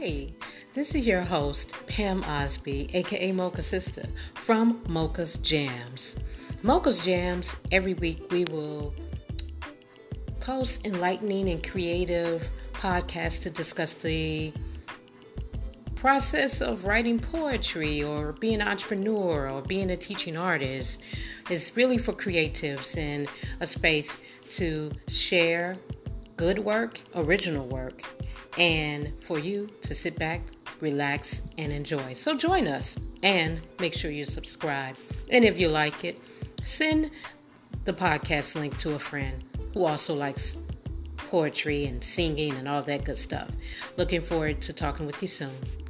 Hey, this is your host, Pam Osby, aka Mocha Sister, from Mocha's Jams. Mocha's Jams, every week we will post enlightening and creative podcasts to discuss the process of writing poetry or being an entrepreneur or being a teaching artist. It's really for creatives and a space to share good work, original work, and for you to sit back, relax, and enjoy. So join us and make sure you subscribe. And if you like it, send the podcast link to a friend who also likes poetry and singing and all that good stuff. Looking forward to talking with you soon.